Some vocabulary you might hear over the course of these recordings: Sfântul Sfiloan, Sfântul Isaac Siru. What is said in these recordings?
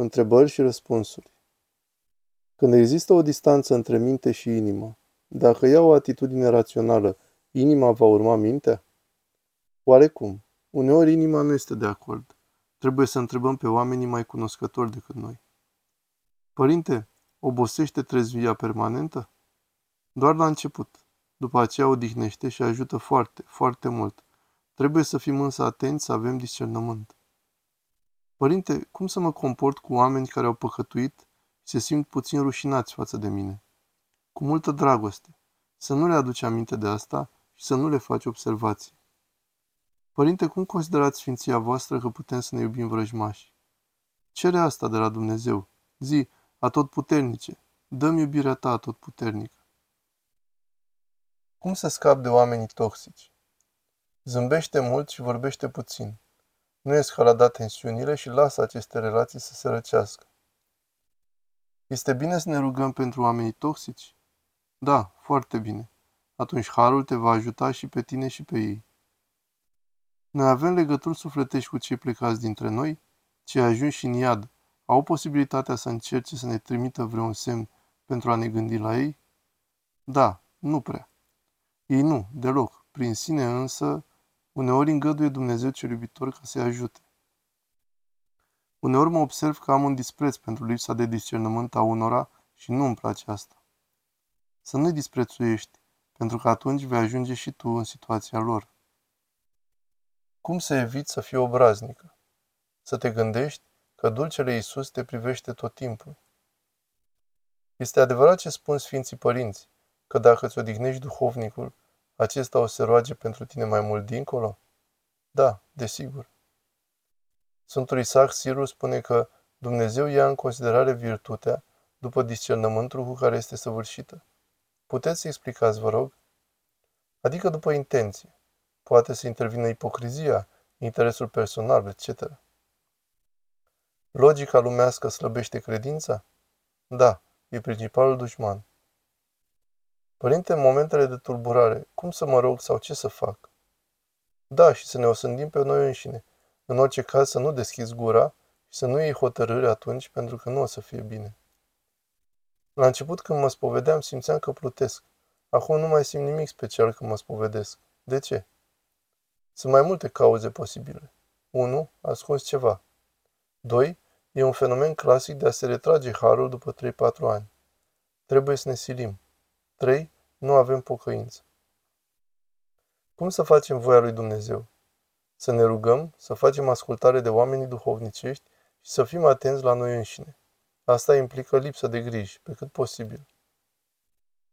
Întrebări și răspunsuri. Când există o distanță între minte și inimă, dacă ia o atitudine rațională, inima va urma mintea? Oarecum, uneori inima nu este de acord. Trebuie să întrebăm pe oamenii mai cunoscători decât noi. Părinte, obosește trezvia permanentă? Doar la început. După aceea odihnește și ajută foarte, foarte mult. Trebuie să fim însă atenți să avem discernământ. Părinte, cum să mă comport cu oameni care au păcătuit și se simt puțin rușinați față de mine? Cu multă dragoste. Să nu le aduci aminte de asta și să nu le faci observații. Părinte, cum considerați sfinția voastră că putem să ne iubim vrăjmași? Cere asta de la Dumnezeu. Zi, Atotputernice, dă-mi iubirea ta atotputernică. Cum să scap de oamenii toxici? Zâmbește mult și vorbește puțin. Nu escalada tensiunile și lasă aceste relații să se răcească. Este bine să ne rugăm pentru oamenii toxici? Da, foarte bine. Atunci harul te va ajuta și pe tine și pe ei. Noi avem legături sufletești cu cei plecați dintre noi, cei ajunși în iad. Au posibilitatea să încerce să ne trimită vreun semn pentru a ne gândi la ei? Da, nu prea. Ei nu, deloc. Prin sine însă, uneori îngăduie Dumnezeu cel iubitor ca să-i ajute. Uneori mă observ că am un dispreț pentru lipsa de discernământ a unora și nu îmi place asta. Să nu-i disprețuiești, pentru că atunci vei ajunge și tu în situația lor. Cum să eviți să fii obraznică? Să te gândești că dulcele Iisus te privește tot timpul. Este adevărat ce spun Sfinții Părinți, că dacă îți odihnești duhovnicul, acesta o să roage pentru tine mai mult dincolo? Da, desigur. Sfântul Isaac Siru spune că Dumnezeu ia în considerare virtutea după discernământul cu care este săvârșită. Puteți să explicați, vă rog? Adică după intenție. Poate să intervină ipocrizia, interesul personal, etc. Logica lumească slăbește credința? Da, e principalul dușman. Părinte, în momentele de tulburare, cum să mă rog sau ce să fac? Da, și să ne osândim pe noi înșine. În orice caz să nu deschizi gura și să nu iei hotărâri atunci, pentru că nu o să fie bine. La început, când mă spovedeam, simțeam că plutesc. Acum nu mai simt nimic special când mă spovedesc. De ce? Sunt mai multe cauze posibile. 1. Ascunzi ceva. 2. E un fenomen clasic de a se retrage harul după 3-4 ani. Trebuie să ne silim. 3. Nu avem pocăință. Cum să facem voia lui Dumnezeu? Să ne rugăm, să facem ascultare de oamenii duhovnicești și să fim atenți la noi înșine. Asta implică lipsă de griji, pe cât posibil.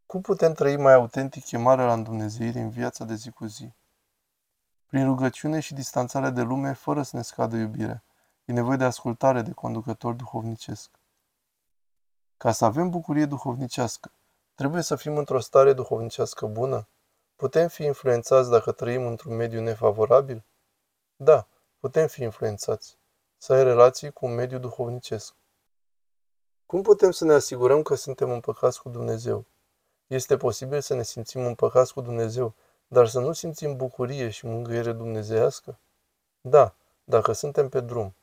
Cum putem trăi mai autentic chemarea la îndumnezeire în viața de zi cu zi? Prin rugăciune și distanțare de lume, fără să ne scadă iubirea. E nevoie de ascultare de conducător duhovnicesc. Ca să avem bucurie duhovnicească, trebuie să fim într-o stare duhovnicească bună? Putem fi influențați dacă trăim într-un mediu nefavorabil? Da, putem fi influențați. Să ai relații cu un mediu duhovnicesc. Cum putem să ne asigurăm că suntem împăcați cu Dumnezeu? Este posibil să ne simțim împăcați cu Dumnezeu, dar să nu simțim bucurie și mângâiere dumnezeiască? Da, dacă suntem pe drum.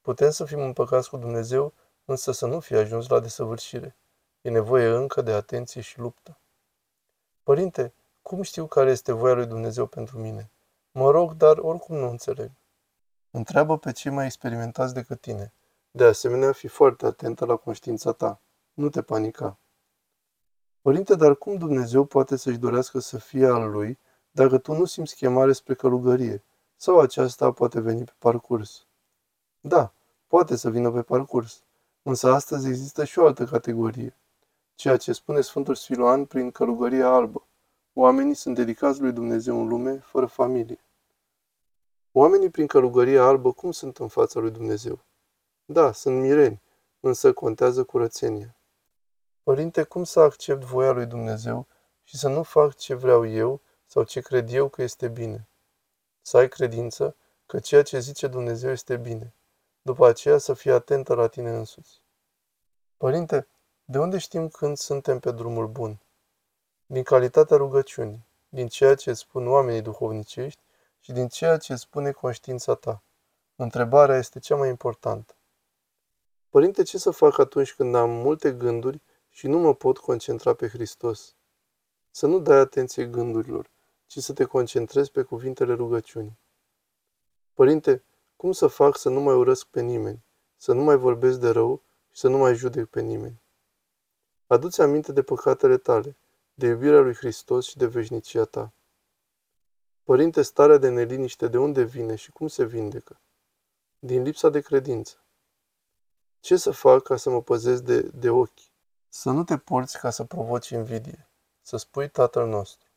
Putem să fim împăcați cu Dumnezeu, însă să nu fi ajuns la desăvârșire. E nevoie încă de atenție și luptă. Părinte, cum știu care este voia lui Dumnezeu pentru mine? Mă rog, dar oricum nu înțeleg. Întreabă pe cei mai experimentați decât tine. De asemenea, fii foarte atentă la conștiința ta. Nu te panica. Părinte, dar cum Dumnezeu poate să-și dorească să fie al lui dacă tu nu simți chemare spre călugărie? Sau aceasta poate veni pe parcurs? Da, poate să vină pe parcurs, însă astăzi există și o altă categorie, ceea ce spune Sfântul Sfiloan prin călugăria albă. Oamenii sunt dedicați lui Dumnezeu în lume, fără familie. Oamenii prin călugăria albă cum sunt în fața lui Dumnezeu? Da, sunt mireni, însă contează curățenia. Părinte, cum să accept voia lui Dumnezeu și să nu fac ce vreau eu sau ce cred eu că este bine? Să ai credință că ceea ce zice Dumnezeu este bine. După aceea să fii atentă la tine însuți. Părinte, de unde știm când suntem pe drumul bun? Din calitatea rugăciunii, din ceea ce îți spun oamenii duhovnicești și din ceea ce îți spune conștiința ta. Întrebarea este cea mai importantă. Părinte, ce să fac atunci când am multe gânduri și nu mă pot concentra pe Hristos? Să nu dai atenție gândurilor, ci să te concentrezi pe cuvintele rugăciunii. Părinte, cum să fac să nu mai urăsc pe nimeni, să nu mai vorbesc de rău și să nu mai judec pe nimeni? Adu-ți aminte de păcatele tale, de iubirea lui Hristos și de veșnicia ta. Părinte, starea de neliniște de unde vine și cum se vindecă? Din lipsa de credință. Ce să fac ca să mă păzesc de ochi? Să nu te porți ca să provoci invidie. Să spui Tatăl nostru.